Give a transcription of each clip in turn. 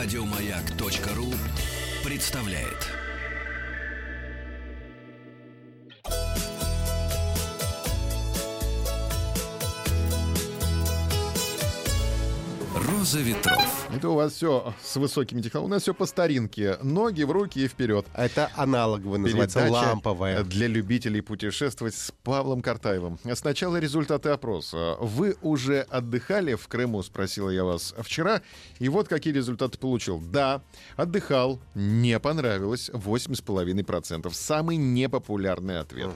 Радиомаяк.ру представляет. Роза ветров. Это у вас все с высокими технологиями. У нас все по старинке. Ноги в руки и вперед. Это аналоговая, называется, ламповая. Для любителей путешествовать с Павлом Картаевым. Сначала результаты опроса. Вы уже отдыхали в Крыму, спросила я вас вчера. И вот какие результаты получил. Да, отдыхал, не понравилось, 8,5%. Самый непопулярный ответ.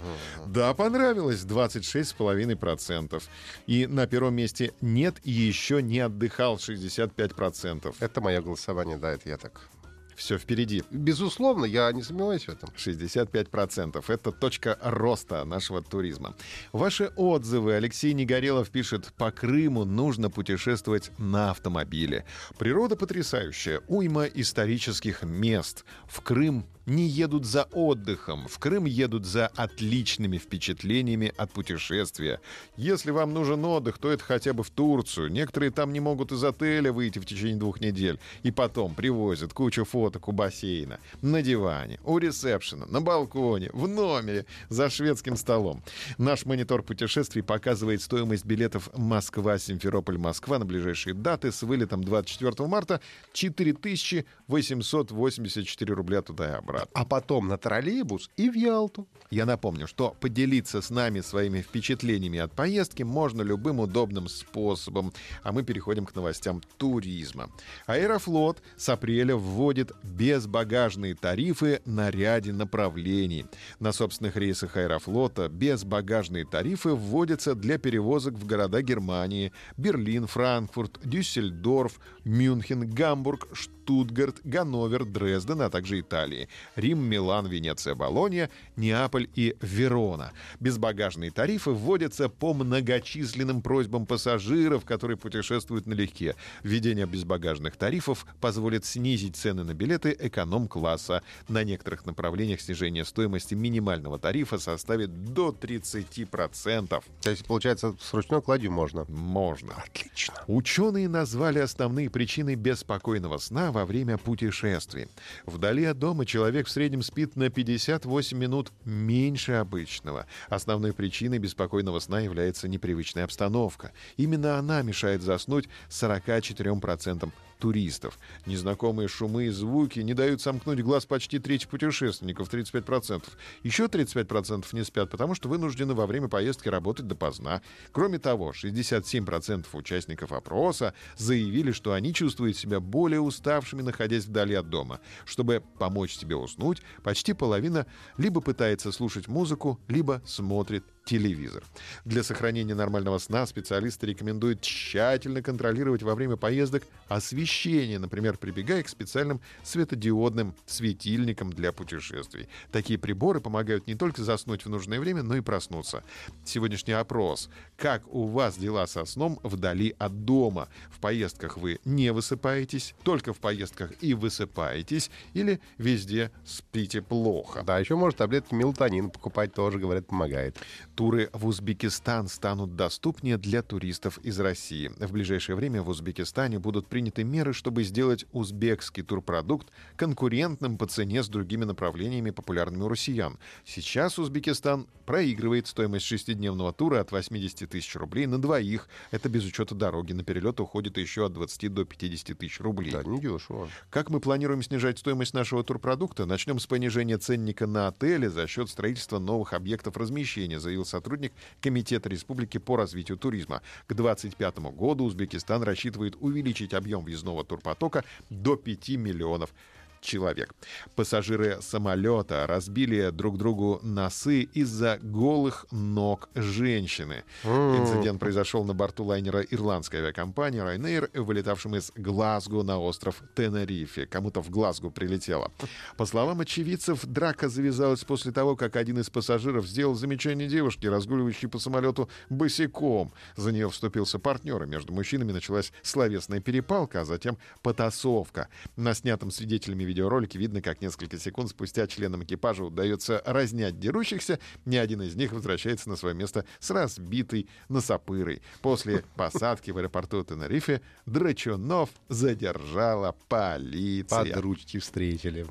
Да, понравилось, 26,5%. И на первом месте нет, еще не отдыхал, 65%. Это мое голосование, да, это я так. Все впереди. Безусловно, я не сомневаюсь в этом. 65%. Это точка роста нашего туризма. Ваши отзывы. Алексей Негорелов пишет: по Крыму нужно путешествовать на автомобиле. Природа потрясающая. Уйма исторических мест. В Крым не едут за отдыхом. В Крым едут за отличными впечатлениями от путешествия. Если вам нужен отдых, то это хотя бы в Турцию. Некоторые там не могут из отеля выйти в течение 2 недель. И потом привозят кучу фоток у бассейна, на диване, у ресепшена, на балконе, в номере, за шведским столом. Наш монитор путешествий показывает стоимость билетов Москва-Симферополь-Москва на ближайшие даты с вылетом 24 марта 4884 рубля туда и обратно. А потом на троллейбус и в Ялту. Я напомню, что поделиться с нами своими впечатлениями от поездки можно любым удобным способом. А мы переходим к новостям туризма. Аэрофлот с апреля вводит безбагажные тарифы на ряде направлений. На собственных рейсах Аэрофлота безбагажные тарифы вводятся для перевозок в города Германии: Берлин, Франкфурт, Дюссельдорф, Мюнхен, Гамбург, Штутгарт, Ганновер, Дрезден, а также Италии. Рим, Милан, Венеция, Болонья, Неаполь и Верона. Безбагажные тарифы вводятся по многочисленным просьбам пассажиров, которые путешествуют налегке. Введение безбагажных тарифов позволит снизить цены на билеты эконом-класса. На некоторых направлениях снижение стоимости минимального тарифа составит до 30%. То есть, получается, с ручной кладью можно? Можно. Отлично. Ученые назвали основные причины беспокойного сна во время путешествий. Вдали от дома человек в среднем спит на 58 минут меньше обычного. Основной причиной беспокойного сна является непривычная обстановка. Именно она мешает заснуть 44% туристов. Незнакомые шумы и звуки не дают сомкнуть глаз почти трети путешественников, 35%. Еще 35% не спят, потому что вынуждены во время поездки работать допоздна. Кроме того, 67% участников опроса заявили, что они чувствуют себя более уставшими, находясь вдали от дома. Чтобы помочь себе уснуть, почти половина либо пытается слушать музыку, либо смотрит телевизор. Для сохранения нормального сна специалисты рекомендуют тщательно контролировать во время поездок освещение, например, прибегая к специальным светодиодным светильникам для путешествий. Такие приборы помогают не только заснуть в нужное время, но и проснуться. Сегодняшний опрос: как у вас дела со сном вдали от дома? В поездках вы не высыпаетесь, только в поездках и высыпаетесь, или везде спите плохо? Да, еще может таблетки мелатонин покупать, тоже, говорят, помогает. Туры в Узбекистан станут доступнее для туристов из России. В ближайшее время в Узбекистане будут приняты меры, чтобы сделать узбекский турпродукт конкурентным по цене с другими направлениями, популярными у россиян. Сейчас Узбекистан проигрывает. Стоимость 6-дневного тура от 80 тысяч рублей на двоих. Это без учета дороги. На перелет уходит еще от 20 до 50 тысяч рублей. Да, не дешево. Как мы планируем снижать стоимость нашего турпродукта? Начнем с понижения ценника на отели за счет строительства новых объектов размещения, заявил сотрудник Комитета Республики по развитию туризма. К 2025 году Узбекистан рассчитывает увеличить объем въездного турпотока до 5 миллионов человек. Пассажиры самолета разбили друг другу носы из-за голых ног женщины. Инцидент произошел на борту лайнера ирландской авиакомпании Ryanair, вылетавшем из Глазго на остров Тенерифе. Кому-то в Глазго прилетело. По словам очевидцев, драка завязалась после того, как один из пассажиров сделал замечание девушке, разгуливающей по самолету босиком. За нее вступился партнер, и между мужчинами началась словесная перепалка, а затем потасовка. На снятом свидетелями видеоролике видно, как несколько секунд спустя членам экипажа удается разнять дерущихся. Ни один из них возвращается на свое место с разбитой носопырой. После посадки в аэропорту Тенерифе драчунов задержала полиция. Под ручки встретили.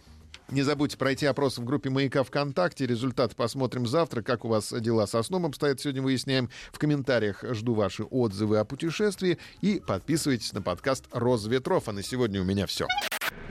Не забудьте пройти опрос в группе «Маяка» ВКонтакте. Результаты посмотрим завтра. Как у вас дела со сном обстоят, сегодня выясняем. В комментариях жду ваши отзывы о путешествии. И подписывайтесь на подкаст «Роза ветров». А на сегодня у меня все.